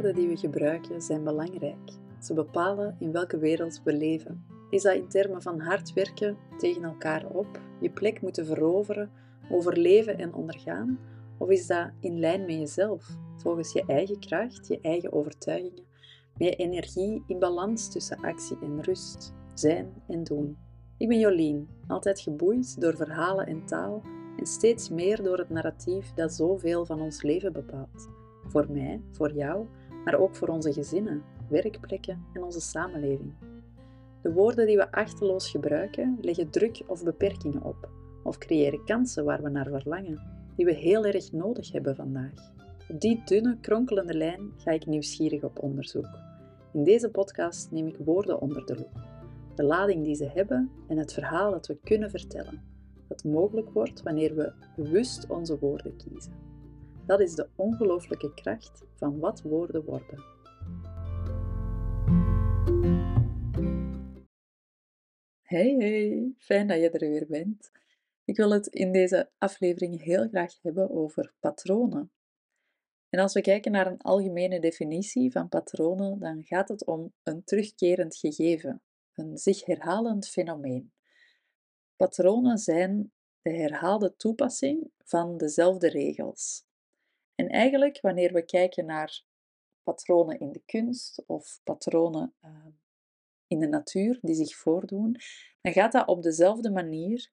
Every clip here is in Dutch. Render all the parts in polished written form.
woorden die we gebruiken zijn belangrijk. Ze bepalen in welke wereld we leven. Is dat in termen van hard werken tegen elkaar op, je plek moeten veroveren, overleven en ondergaan? Of is dat in lijn met jezelf, volgens je eigen kracht, je eigen overtuigingen, met je energie in balans tussen actie en rust, zijn en doen? Ik ben Jolien, altijd geboeid door verhalen en taal en steeds meer door het narratief dat zoveel van ons leven bepaalt. Voor mij, voor jou, maar ook voor onze gezinnen, werkplekken en onze samenleving. De woorden die we achteloos gebruiken leggen druk of beperkingen op, of creëren kansen waar we naar verlangen, die we heel erg nodig hebben vandaag. Op die dunne, kronkelende lijn ga ik nieuwsgierig op onderzoek. In deze podcast neem ik woorden onder de loep, de lading die ze hebben en het verhaal dat we kunnen vertellen, dat mogelijk wordt wanneer we bewust onze woorden kiezen. Dat is de ongelooflijke kracht van wat woorden worden. Hey, fijn dat je er weer bent. Ik wil het in deze aflevering heel graag hebben over patronen. En als we kijken naar een algemene definitie van patronen, dan gaat het om een terugkerend gegeven, een zich herhalend fenomeen. Patronen zijn de herhaalde toepassing van dezelfde regels. En eigenlijk, wanneer we kijken naar patronen in de kunst of patronen in de natuur die zich voordoen, dan gaat dat op dezelfde manier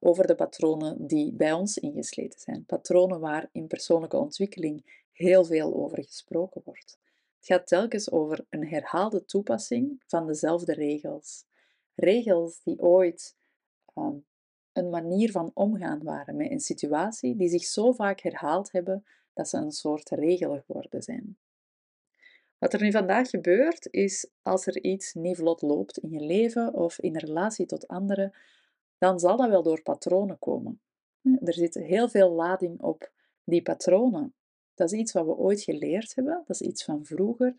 over de patronen die bij ons ingesleten zijn. Patronen waar in persoonlijke ontwikkeling heel veel over gesproken wordt. Het gaat telkens over een herhaalde toepassing van dezelfde regels. Regels die ooit een manier van omgaan waren met een situatie die zich zo vaak herhaald hebben dat ze een soort regel geworden zijn. Wat er nu vandaag gebeurt, is als er iets niet vlot loopt in je leven of in relatie tot anderen, dan zal dat wel door patronen komen. Er zit heel veel lading op die patronen. Dat is iets wat we ooit geleerd hebben, dat is iets van vroeger.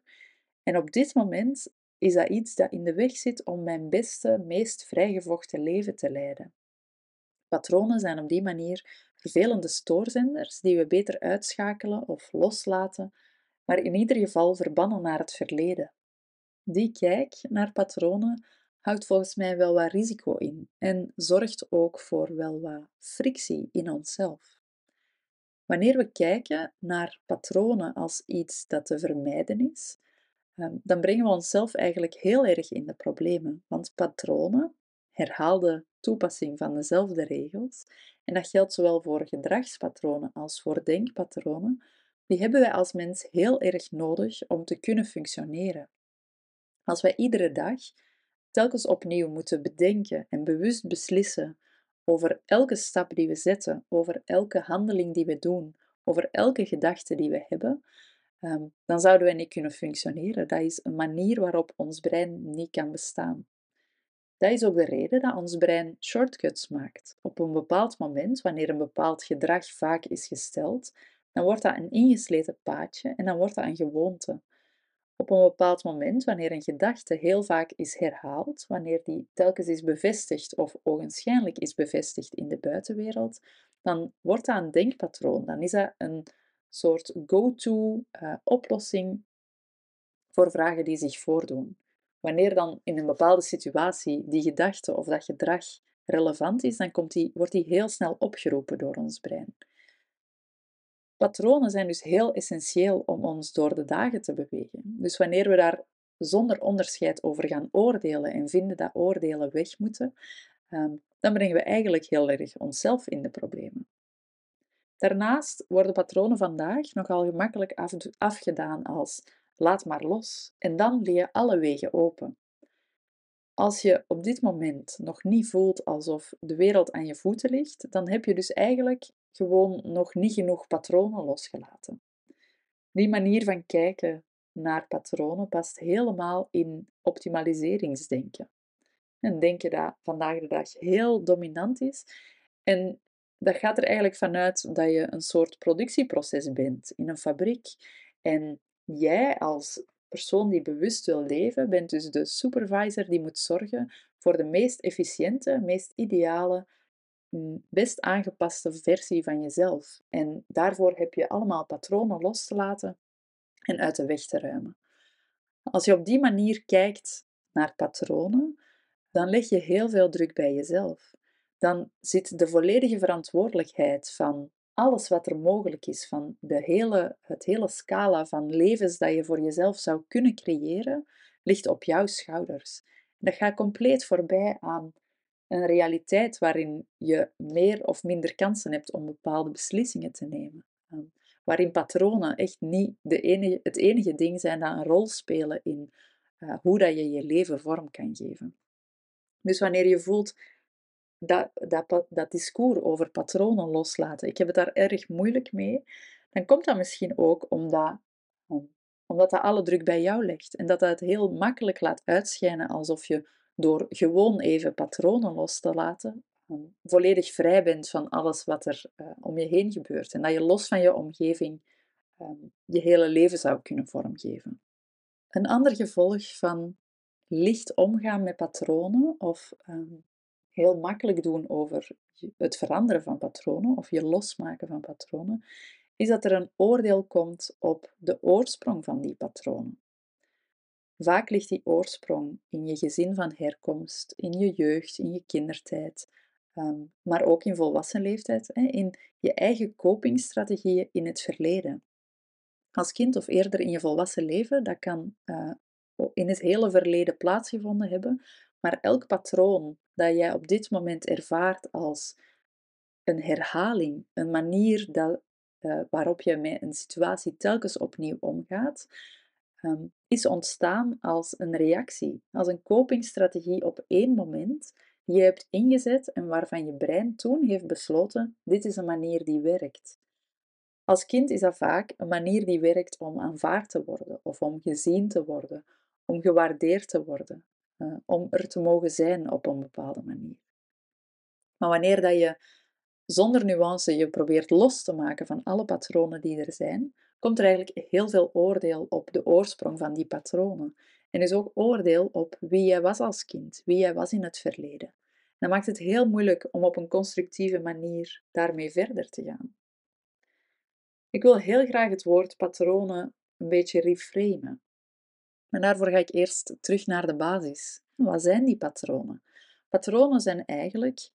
En op dit moment is dat iets dat in de weg zit om mijn beste, meest vrijgevochten leven te leiden. Patronen zijn op die manier vervelende stoorzenders die we beter uitschakelen of loslaten, maar in ieder geval verbannen naar het verleden. Die kijk naar patronen houdt volgens mij wel wat risico in en zorgt ook voor wel wat frictie in onszelf. Wanneer we kijken naar patronen als iets dat te vermijden is, dan brengen we onszelf eigenlijk heel erg in de problemen. Want patronen, herhaalde toepassing van dezelfde regels, en dat geldt zowel voor gedragspatronen als voor denkpatronen, die hebben wij als mens heel erg nodig om te kunnen functioneren. Als wij iedere dag telkens opnieuw moeten bedenken en bewust beslissen over elke stap die we zetten, over elke handeling die we doen, over elke gedachte die we hebben, dan zouden wij niet kunnen functioneren. Dat is een manier waarop ons brein niet kan bestaan. Dat is ook de reden dat ons brein shortcuts maakt. Op een bepaald moment, wanneer een bepaald gedrag vaak is gesteld, dan wordt dat een ingesleten paadje en dan wordt dat een gewoonte. Op een bepaald moment, wanneer een gedachte heel vaak is herhaald, wanneer die telkens is bevestigd of ogenschijnlijk is bevestigd in de buitenwereld, dan wordt dat een denkpatroon. Dan is dat een soort go-to oplossing voor vragen die zich voordoen. Wanneer dan in een bepaalde situatie die gedachte of dat gedrag relevant is, dan wordt die heel snel opgeroepen door ons brein. Patronen zijn dus heel essentieel om ons door de dagen te bewegen. Dus wanneer we daar zonder onderscheid over gaan oordelen en vinden dat oordelen weg moeten, dan brengen we eigenlijk heel erg onszelf in de problemen. Daarnaast worden patronen vandaag nogal gemakkelijk afgedaan als laat maar los en dan liggen alle wegen open. Als je op dit moment nog niet voelt alsof de wereld aan je voeten ligt, dan heb je dus eigenlijk gewoon nog niet genoeg patronen losgelaten. Die manier van kijken naar patronen past helemaal in optimaliseringsdenken. Een denken dat vandaag de dag heel dominant is. En dat gaat er eigenlijk vanuit dat je een soort productieproces bent in een fabriek. En jij als persoon die bewust wil leven, bent dus de supervisor die moet zorgen voor de meest efficiënte, meest ideale, best aangepaste versie van jezelf. En daarvoor heb je allemaal patronen los te laten en uit de weg te ruimen. Als je op die manier kijkt naar patronen, dan leg je heel veel druk bij jezelf. Dan zit de volledige verantwoordelijkheid van alles wat er mogelijk is, van het hele scala van levens dat je voor jezelf zou kunnen creëren, ligt op jouw schouders. Dat gaat compleet voorbij aan een realiteit waarin je meer of minder kansen hebt om bepaalde beslissingen te nemen. Waarin patronen echt niet het enige ding zijn dat een rol spelen in hoe dat je je leven vorm kan geven. Dus wanneer je voelt dat discours over patronen loslaten, ik heb het daar erg moeilijk mee, dan komt dat misschien ook omdat dat alle druk bij jou legt. En dat dat het heel makkelijk laat uitschijnen alsof je door gewoon even patronen los te laten, volledig vrij bent van alles wat er om je heen gebeurt. En dat je los van je omgeving je hele leven zou kunnen vormgeven. Een ander gevolg van licht omgaan met patronen of heel makkelijk doen over het veranderen van patronen of je losmaken van patronen, is dat er een oordeel komt op de oorsprong van die patronen. Vaak ligt die oorsprong in je gezin van herkomst, in je jeugd, in je kindertijd, maar ook in volwassen leeftijd, in je eigen copingstrategieën in het verleden. Als kind of eerder in je volwassen leven, dat kan in het hele verleden plaatsgevonden hebben, maar elk patroon dat jij op dit moment ervaart als een herhaling, een manier waarop je met een situatie telkens opnieuw omgaat, is ontstaan als een reactie, als een copingstrategie op één moment die je hebt ingezet en waarvan je brein toen heeft besloten, dit is een manier die werkt. Als kind is dat vaak een manier die werkt om aanvaard te worden of om gezien te worden, om gewaardeerd te worden, om er te mogen zijn op een bepaalde manier. Maar wanneer dat je zonder nuance je probeert los te maken van alle patronen die er zijn, komt er eigenlijk heel veel oordeel op de oorsprong van die patronen. En dus ook oordeel op wie jij was als kind, wie jij was in het verleden. Dat maakt het heel moeilijk om op een constructieve manier daarmee verder te gaan. Ik wil heel graag het woord patronen een beetje reframen. En daarvoor ga ik eerst terug naar de basis. Wat zijn die patronen? Patronen zijn eigenlijk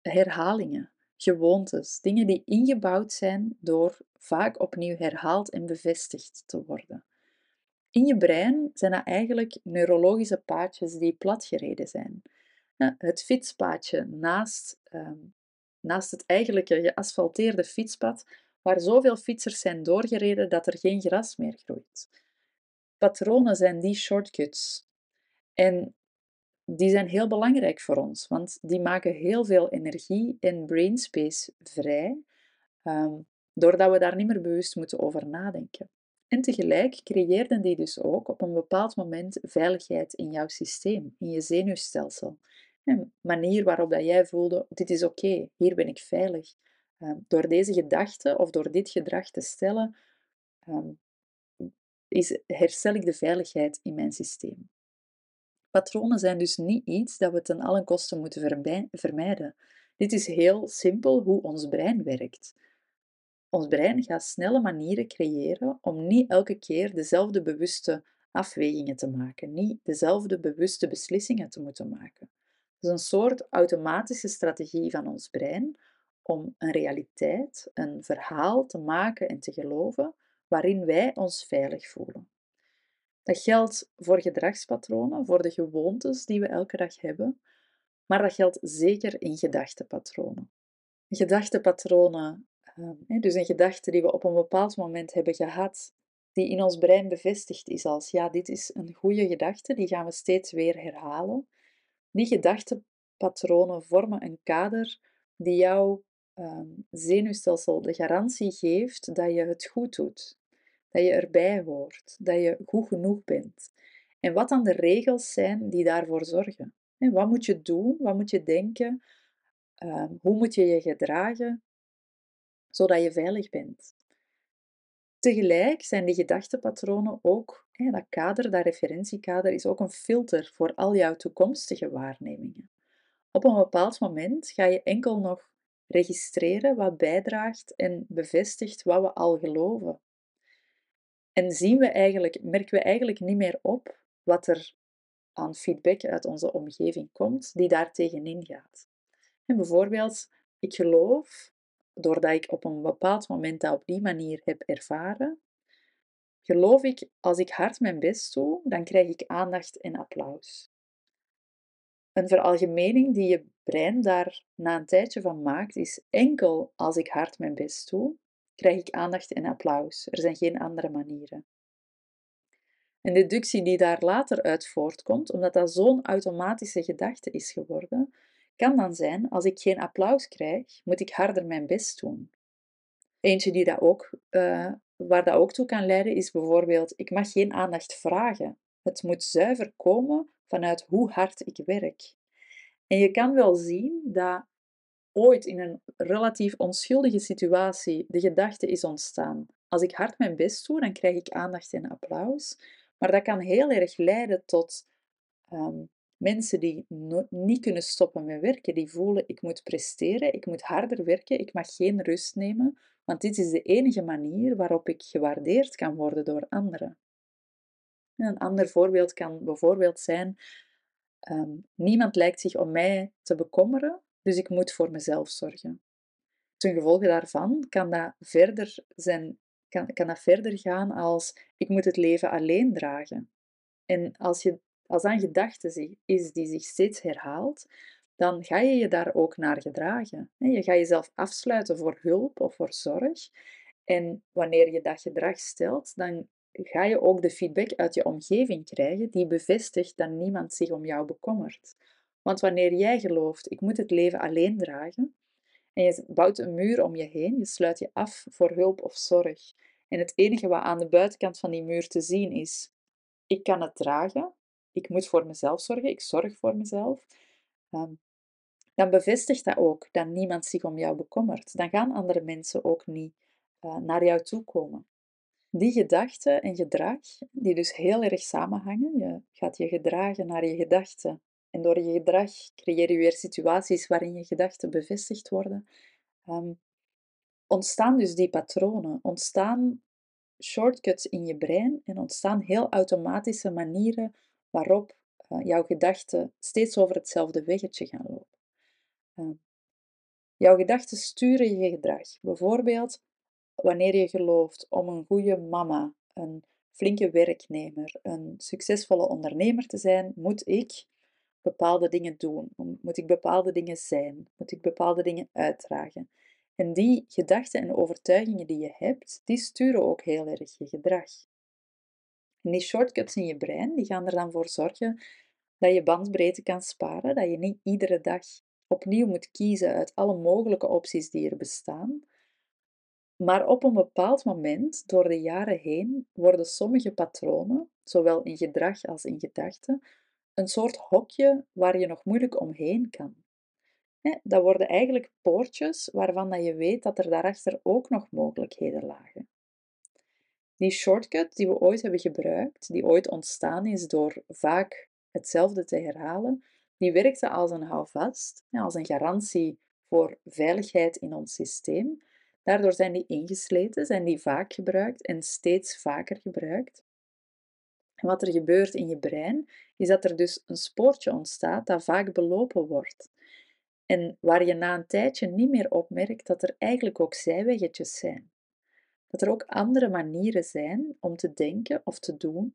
herhalingen, gewoontes, dingen die ingebouwd zijn door vaak opnieuw herhaald en bevestigd te worden. In je brein zijn dat eigenlijk neurologische paadjes die platgereden zijn. Het fietspaadje naast het eigenlijke geasfalteerde fietspad, waar zoveel fietsers zijn doorgereden dat er geen gras meer groeit. Patronen zijn die shortcuts. En die zijn heel belangrijk voor ons, want die maken heel veel energie en brainspace vrij, doordat we daar niet meer bewust moeten over nadenken. En tegelijk creëerden die dus ook op een bepaald moment veiligheid in jouw systeem, in je zenuwstelsel. Een manier waarop dat jij voelde, dit is oké, hier ben ik veilig. Door deze gedachte of door dit gedrag te stellen, herstel ik de veiligheid in mijn systeem. Patronen zijn dus niet iets dat we ten allen koste moeten vermijden. Dit is heel simpel hoe ons brein werkt. Ons brein gaat snelle manieren creëren om niet elke keer dezelfde bewuste afwegingen te maken, niet dezelfde bewuste beslissingen te moeten maken. Het is een soort automatische strategie van ons brein om een realiteit, een verhaal te maken en te geloven waarin wij ons veilig voelen. Dat geldt voor gedragspatronen, voor de gewoontes die we elke dag hebben, maar dat geldt zeker in gedachtepatronen. Gedachtepatronen, dus een gedachte die we op een bepaald moment hebben gehad, die in ons brein bevestigd is als, ja, dit is een goede gedachte, die gaan we steeds weer herhalen. Die gedachtepatronen vormen een kader die jouw zenuwstelsel de garantie geeft dat je het goed doet. Dat je erbij hoort, dat je goed genoeg bent. En wat dan de regels zijn die daarvoor zorgen. En wat moet je doen, wat moet je denken, hoe moet je je gedragen, zodat je veilig bent. Tegelijk zijn die gedachtepatronen ook, dat kader, dat referentiekader, is ook een filter voor al jouw toekomstige waarnemingen. Op een bepaald moment ga je enkel nog registreren wat bijdraagt en bevestigt wat we al geloven. En merken we eigenlijk niet meer op wat er aan feedback uit onze omgeving komt, die daar tegenin gaat. En bijvoorbeeld, ik geloof, doordat ik op een bepaald moment dat op die manier heb ervaren, geloof ik, als ik hard mijn best doe, dan krijg ik aandacht en applaus. Een veralgemening die je brein daar na een tijdje van maakt, is enkel als ik hard mijn best doe, krijg ik aandacht en applaus. Er zijn geen andere manieren. Een deductie die daar later uit voortkomt, omdat dat zo'n automatische gedachte is geworden, kan dan zijn, als ik geen applaus krijg, moet ik harder mijn best doen. Eentje die dat ook, waar dat ook toe kan leiden, is bijvoorbeeld, ik mag geen aandacht vragen. Het moet zuiver komen vanuit hoe hard ik werk. En je kan wel zien dat ooit in een relatief onschuldige situatie de gedachte is ontstaan. Als ik hard mijn best doe, dan krijg ik aandacht en applaus. Maar dat kan heel erg leiden tot mensen die niet kunnen stoppen met werken. Die voelen, ik moet presteren, ik moet harder werken, ik mag geen rust nemen. Want dit is de enige manier waarop ik gewaardeerd kan worden door anderen. En een ander voorbeeld kan bijvoorbeeld zijn, niemand lijkt zich om mij te bekommeren, dus ik moet voor mezelf zorgen. Ten gevolge daarvan kan dat verder gaan als, ik moet het leven alleen dragen. En als dat een gedachte is die zich steeds herhaalt, dan ga je je daar ook naar gedragen. Je gaat jezelf afsluiten voor hulp of voor zorg. En wanneer je dat gedrag stelt, dan ga je ook de feedback uit je omgeving krijgen die bevestigt dat niemand zich om jou bekommert. Want wanneer jij gelooft, ik moet het leven alleen dragen, en je bouwt een muur om je heen, je sluit je af voor hulp of zorg. En het enige wat aan de buitenkant van die muur te zien is, ik kan het dragen, ik moet voor mezelf zorgen, ik zorg voor mezelf. Dan bevestigt dat ook dat niemand zich om jou bekommert. Dan gaan andere mensen ook niet naar jou toe komen. Die gedachten en gedrag, die dus heel erg samenhangen, je gaat je gedragen naar je gedachten. En door je gedrag creëer je weer situaties waarin je gedachten bevestigd worden. Ontstaan dus die patronen, ontstaan shortcuts in je brein en ontstaan heel automatische manieren waarop jouw gedachten steeds over hetzelfde weggetje gaan lopen. Jouw gedachten sturen je gedrag. Bijvoorbeeld, wanneer je gelooft om een goede mama, een flinke werknemer, een succesvolle ondernemer te zijn, moet ik bepaalde dingen doen, moet ik bepaalde dingen zijn, moet ik bepaalde dingen uitdragen. En die gedachten en overtuigingen die je hebt, die sturen ook heel erg je gedrag. En die shortcuts in je brein, die gaan er dan voor zorgen dat je bandbreedte kan sparen, dat je niet iedere dag opnieuw moet kiezen uit alle mogelijke opties die er bestaan. Maar op een bepaald moment, door de jaren heen, worden sommige patronen, zowel in gedrag als in gedachten, een soort hokje waar je nog moeilijk omheen kan. Dat worden eigenlijk poortjes waarvan je weet dat er daarachter ook nog mogelijkheden lagen. Die shortcut die we ooit hebben gebruikt, die ooit ontstaan is door vaak hetzelfde te herhalen, die werkte als een houvast, als een garantie voor veiligheid in ons systeem. Daardoor zijn die ingesleten, zijn die vaak gebruikt en steeds vaker gebruikt. En wat er gebeurt in je brein, is dat er dus een spoortje ontstaat dat vaak belopen wordt. En waar je na een tijdje niet meer opmerkt dat er eigenlijk ook zijweggetjes zijn. Dat er ook andere manieren zijn om te denken of te doen.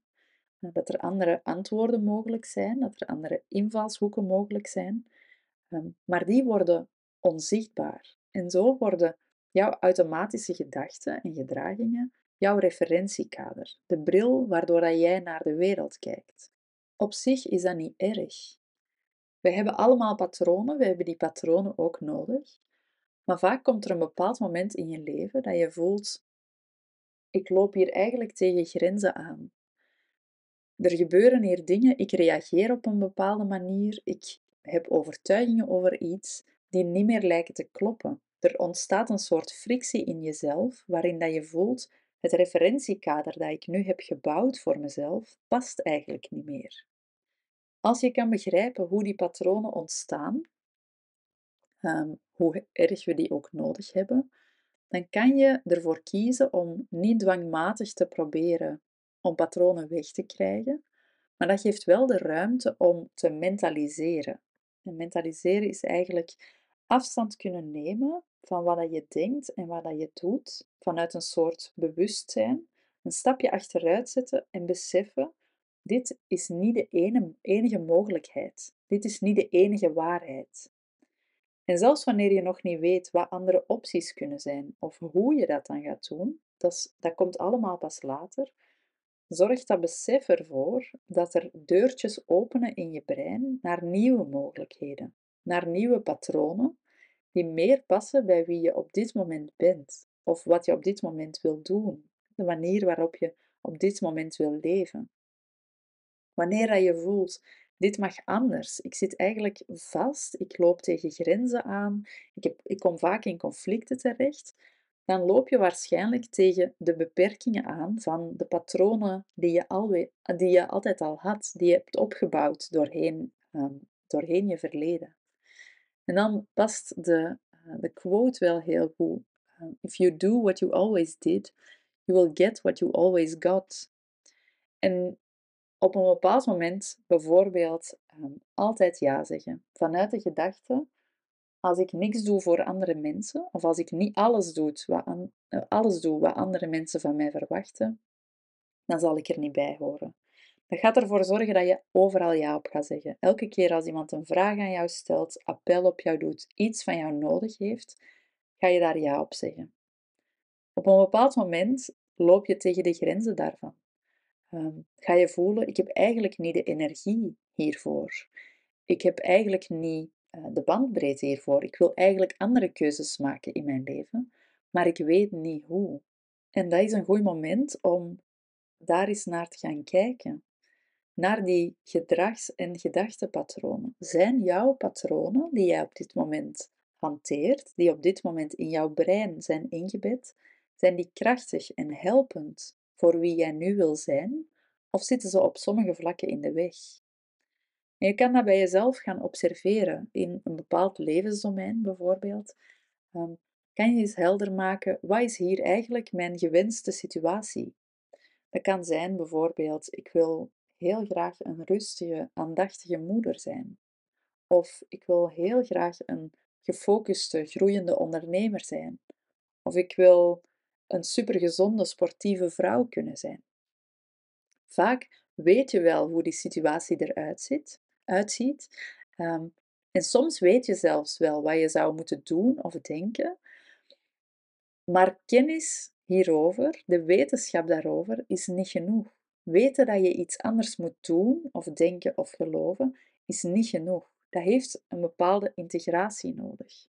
Dat er andere antwoorden mogelijk zijn, dat er andere invalshoeken mogelijk zijn. Maar die worden onzichtbaar. En zo worden jouw automatische gedachten en gedragingen jouw referentiekader, de bril waardoor dat jij naar de wereld kijkt. Op zich is dat niet erg. We hebben allemaal patronen, we hebben die patronen ook nodig. Maar vaak komt er een bepaald moment in je leven dat je voelt, ik loop hier eigenlijk tegen grenzen aan. Er gebeuren hier dingen, ik reageer op een bepaalde manier, ik heb overtuigingen over iets die niet meer lijken te kloppen. Er ontstaat een soort frictie in jezelf, waarin dat je voelt, het referentiekader dat ik nu heb gebouwd voor mezelf, past eigenlijk niet meer. Als je kan begrijpen hoe die patronen ontstaan, hoe erg we die ook nodig hebben, dan kan je ervoor kiezen om niet dwangmatig te proberen om patronen weg te krijgen, maar dat geeft wel de ruimte om te mentaliseren. En mentaliseren is eigenlijk afstand kunnen nemen van wat je denkt en wat je doet, vanuit een soort bewustzijn, een stapje achteruit zetten en beseffen, dit is niet de enige mogelijkheid, dit is niet de enige waarheid. En zelfs wanneer je nog niet weet wat andere opties kunnen zijn of hoe je dat dan gaat doen, dat komt allemaal pas later, zorgt dat besef ervoor dat er deurtjes openen in je brein naar nieuwe mogelijkheden, naar nieuwe patronen die meer passen bij wie je op dit moment bent of wat je op dit moment wil doen, de manier waarop je op dit moment wil leven. Wanneer je voelt, dit mag anders, ik zit eigenlijk vast, ik loop tegen grenzen aan, ik kom vaak in conflicten terecht, dan loop je waarschijnlijk tegen de beperkingen aan van de patronen die je altijd al had, die je hebt opgebouwd doorheen je verleden. En dan past de quote wel heel goed. If you do what you always did, you will get what you always got. En op een bepaald moment bijvoorbeeld altijd ja zeggen. Vanuit de gedachte, als ik niks doe voor andere mensen, of als ik niet alles doe wat andere mensen van mij verwachten, dan zal ik er niet bij horen. Dat gaat ervoor zorgen dat je overal ja op gaat zeggen. Elke keer als iemand een vraag aan jou stelt, appel op jou doet, iets van jou nodig heeft, ga je daar ja op zeggen. Op een bepaald moment loop je tegen de grenzen daarvan. Ga je voelen, ik heb eigenlijk niet de energie hiervoor. Ik heb eigenlijk niet de bandbreedte hiervoor. Ik wil eigenlijk andere keuzes maken in mijn leven, maar ik weet niet hoe. En dat is een goed moment om daar eens naar te gaan kijken. Naar die gedrags- en gedachtepatronen. Zijn jouw patronen die jij op dit moment hanteert, die op dit moment in jouw brein zijn ingebed, zijn die krachtig en helpend voor wie jij nu wil zijn, of zitten ze op sommige vlakken in de weg? En je kan dat bij jezelf gaan observeren, in een bepaald levensdomein bijvoorbeeld. Kan je eens helder maken, wat is hier eigenlijk mijn gewenste situatie? Dat kan zijn bijvoorbeeld, ik wil heel graag een rustige, aandachtige moeder zijn. Of ik wil heel graag een gefocuste, groeiende ondernemer zijn. Of ik wil een supergezonde, sportieve vrouw kunnen zijn. Vaak weet je wel hoe die situatie eruit ziet. En soms weet je zelfs wel wat je zou moeten doen of denken. Maar kennis hierover, de wetenschap daarover, is niet genoeg. Weten dat je iets anders moet doen of denken of geloven, is niet genoeg. Dat heeft een bepaalde integratie nodig.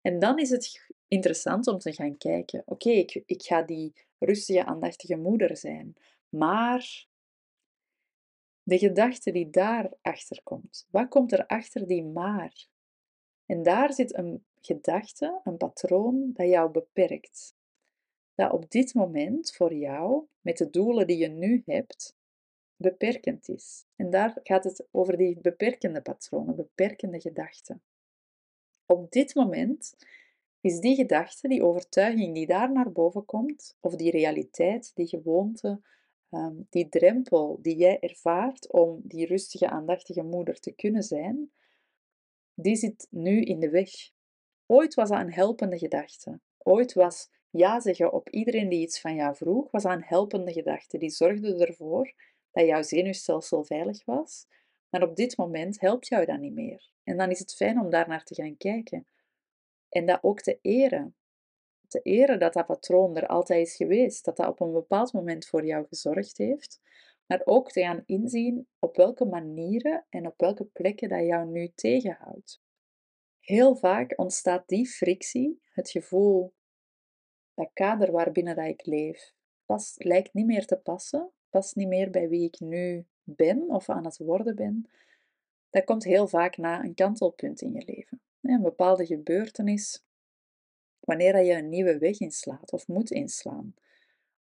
En dan is het interessant om te gaan kijken. Oké, ik ga die rustige, aandachtige moeder zijn. Maar de gedachte die daarachter komt. Wat komt erachter die maar? En daar zit een gedachte, een patroon, dat jou beperkt. Dat op dit moment voor jou, met de doelen die je nu hebt, beperkend is. En daar gaat het over die beperkende patronen, beperkende gedachten. Op dit moment is die gedachte, die overtuiging die daar naar boven komt, of die realiteit, die gewoonte, die drempel die jij ervaart om die rustige, aandachtige moeder te kunnen zijn, die zit nu in de weg. Ooit was dat een helpende gedachte. Ooit was ja zeggen op iedereen die iets van jou vroeg, was dat een helpende gedachte. Die zorgde ervoor dat jouw zenuwstelsel veilig was, maar op dit moment helpt jou dat niet meer. En dan is het fijn om daarnaar te gaan kijken. En dat ook te eren. Te eren dat dat patroon er altijd is geweest, dat dat op een bepaald moment voor jou gezorgd heeft, maar ook te gaan inzien op welke manieren en op welke plekken dat jou nu tegenhoudt. Heel vaak ontstaat die frictie, het gevoel, dat kader waarbinnen dat ik leef, lijkt niet meer te passen, past niet meer bij wie ik nu ben of aan het worden ben. Dat komt heel vaak na een kantelpunt in je leven. Een bepaalde gebeurtenis, wanneer je een nieuwe weg inslaat of moet inslaan.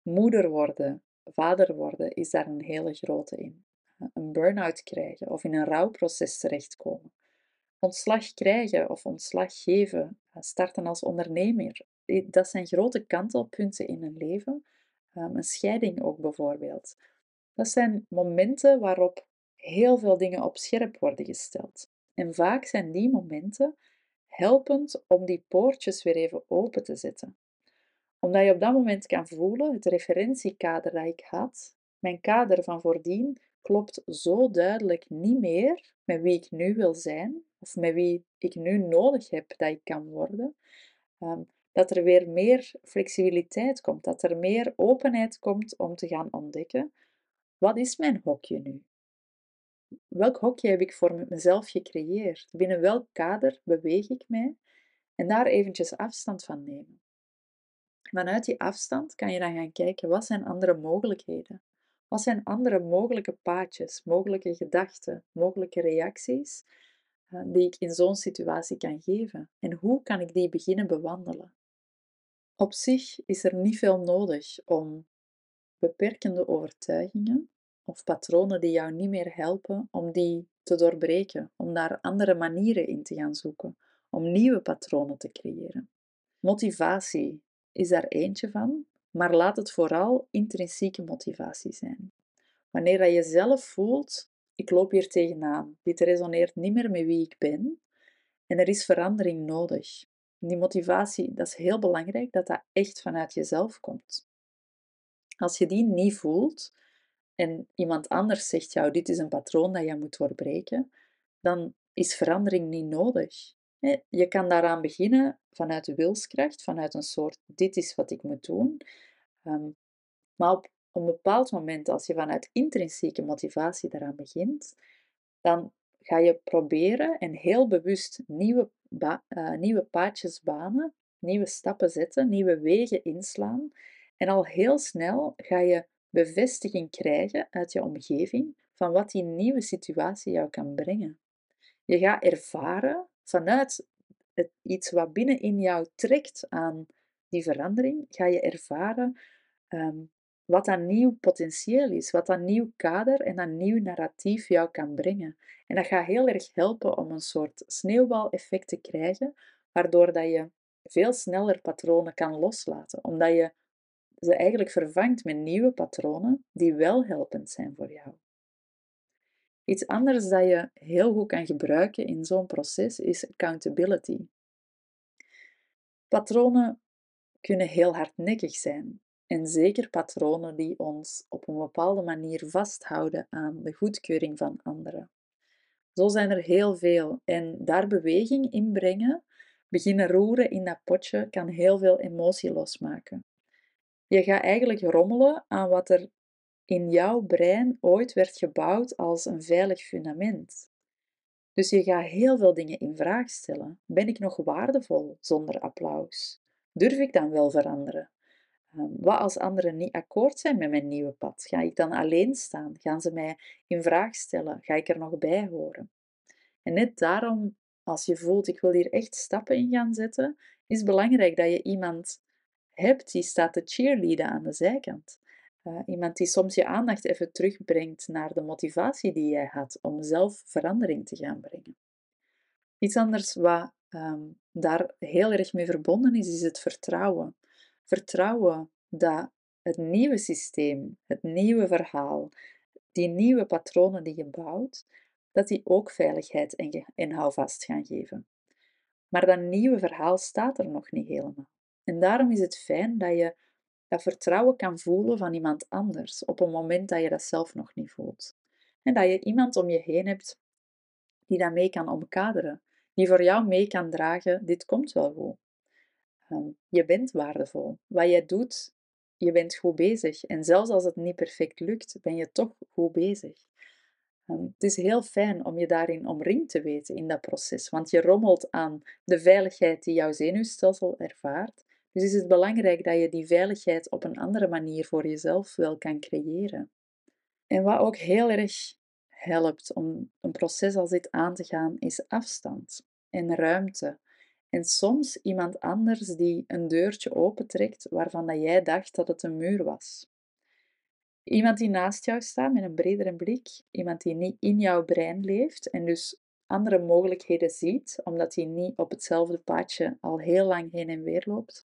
Moeder worden, vader worden is daar een hele grote in. Een burn-out krijgen of in een rouwproces terechtkomen. Ontslag krijgen of ontslag geven, starten als ondernemer dat zijn grote kantelpunten in een leven. Een scheiding ook bijvoorbeeld. Dat zijn momenten waarop heel veel dingen op scherp worden gesteld. En vaak zijn die momenten helpend om die poortjes weer even open te zetten. Omdat je op dat moment kan voelen, het referentiekader dat ik had, mijn kader van voordien, klopt zo duidelijk niet meer met wie ik nu wil zijn, of met wie ik nu nodig heb dat ik kan worden, dat er weer meer flexibiliteit komt, dat er meer openheid komt om te gaan ontdekken. Wat is mijn hokje nu? Welk hokje heb ik voor mezelf gecreëerd? Binnen welk kader beweeg ik mij? En daar eventjes afstand van nemen. Vanuit die afstand kan je dan gaan kijken, wat zijn andere mogelijkheden? Wat zijn andere mogelijke paadjes, mogelijke gedachten, mogelijke reacties die ik in zo'n situatie kan geven? En hoe kan ik die beginnen bewandelen? Op zich is er niet veel nodig om beperkende overtuigingen of patronen die jou niet meer helpen, om die te doorbreken, om daar andere manieren in te gaan zoeken, om nieuwe patronen te creëren. Motivatie is daar eentje van, maar laat het vooral intrinsieke motivatie zijn. Wanneer je zelf voelt, ik loop hier tegenaan, dit resoneert niet meer met wie ik ben en er is verandering nodig. Die motivatie, dat is heel belangrijk, dat dat echt vanuit jezelf komt. Als je die niet voelt en iemand anders zegt jou, dit is een patroon dat je moet doorbreken, dan is verandering niet nodig. Je kan daaraan beginnen vanuit de wilskracht, vanuit een soort, dit is wat ik moet doen. Maar op een bepaald moment, als je vanuit intrinsieke motivatie daaraan begint, dan ga je proberen en heel bewust nieuwe paadjes banen, nieuwe stappen zetten, nieuwe wegen inslaan. En al heel snel ga je bevestiging krijgen uit je omgeving van wat die nieuwe situatie jou kan brengen. Je gaat ervaren vanuit iets wat binnenin jou trekt aan die verandering, ga je ervaren wat dat nieuw potentieel is, wat dat nieuw kader en dat nieuw narratief jou kan brengen. En dat gaat heel erg helpen om een soort sneeuwbaleffect te krijgen, waardoor dat je veel sneller patronen kan loslaten, omdat je ze eigenlijk vervangt met nieuwe patronen die wel helpend zijn voor jou. Iets anders dat je heel goed kan gebruiken in zo'n proces is accountability. Patronen kunnen heel hardnekkig zijn. En zeker patronen die ons op een bepaalde manier vasthouden aan de goedkeuring van anderen. Zo zijn er heel veel. En daar beweging in brengen, beginnen roeren in dat potje, kan heel veel emotie losmaken. Je gaat eigenlijk rommelen aan wat er in jouw brein ooit werd gebouwd als een veilig fundament. Dus je gaat heel veel dingen in vraag stellen. Ben ik nog waardevol zonder applaus? Durf ik dan wel veranderen? Wat als anderen niet akkoord zijn met mijn nieuwe pad? Ga ik dan alleen staan? Gaan ze mij in vraag stellen? Ga ik er nog bij horen? En net daarom, als je voelt, ik wil hier echt stappen in gaan zetten, is het belangrijk dat je iemand hebt die staat te cheerleaden aan de zijkant. Iemand die soms je aandacht even terugbrengt naar de motivatie die jij had om zelf verandering te gaan brengen. Iets anders wat daar heel erg mee verbonden is, is het vertrouwen. Vertrouwen dat het nieuwe systeem, het nieuwe verhaal, die nieuwe patronen die je bouwt, dat die ook veiligheid en houvast gaan geven. Maar dat nieuwe verhaal staat er nog niet helemaal. En daarom is het fijn dat je dat vertrouwen kan voelen van iemand anders op een moment dat je dat zelf nog niet voelt. En dat je iemand om je heen hebt die dat mee kan omkaderen, die voor jou mee kan dragen, dit komt wel goed. Je bent waardevol. Wat jij doet, je bent goed bezig. En zelfs als het niet perfect lukt, ben je toch goed bezig. Het is heel fijn om je daarin omringd te weten in dat proces, want je rommelt aan de veiligheid die jouw zenuwstelsel ervaart. Dus is het belangrijk dat je die veiligheid op een andere manier voor jezelf wel kan creëren. En wat ook heel erg helpt om een proces als dit aan te gaan, is afstand en ruimte. En soms iemand anders die een deurtje opentrekt waarvan dat jij dacht dat het een muur was. Iemand die naast jou staat met een bredere blik, iemand die niet in jouw brein leeft en dus andere mogelijkheden ziet, omdat hij niet op hetzelfde paadje al heel lang heen en weer loopt.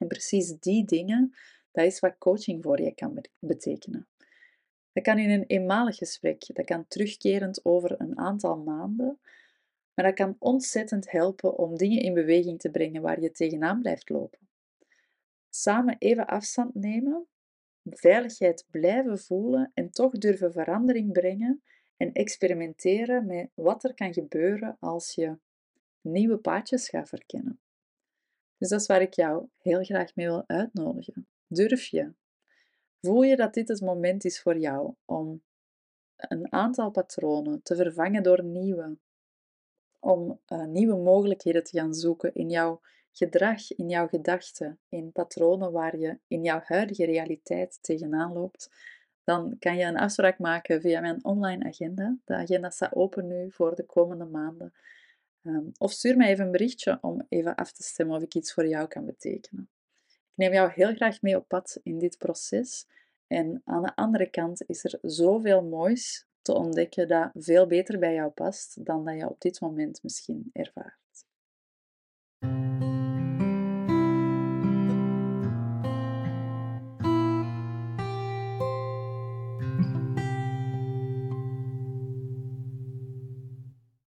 En precies die dingen, dat is wat coaching voor je kan betekenen. Dat kan in een eenmalig gesprek, dat kan terugkerend over een aantal maanden, maar dat kan ontzettend helpen om dingen in beweging te brengen waar je tegenaan blijft lopen. Samen even afstand nemen, veiligheid blijven voelen en toch durven verandering brengen en experimenteren met wat er kan gebeuren als je nieuwe paadjes gaat verkennen. Dus dat is waar ik jou heel graag mee wil uitnodigen. Durf je? Voel je dat dit het moment is voor jou om een aantal patronen te vervangen door nieuwe? Om nieuwe mogelijkheden te gaan zoeken in jouw gedrag, in jouw gedachten, in patronen waar je in jouw huidige realiteit tegenaan loopt, dan kan je een afspraak maken via mijn online agenda. De agenda staat open nu voor de komende maanden. Of stuur mij even een berichtje om even af te stemmen of ik iets voor jou kan betekenen. Ik neem jou heel graag mee op pad in dit proces. En aan de andere kant is er zoveel moois te ontdekken dat veel beter bij jou past dan dat je op dit moment misschien ervaart.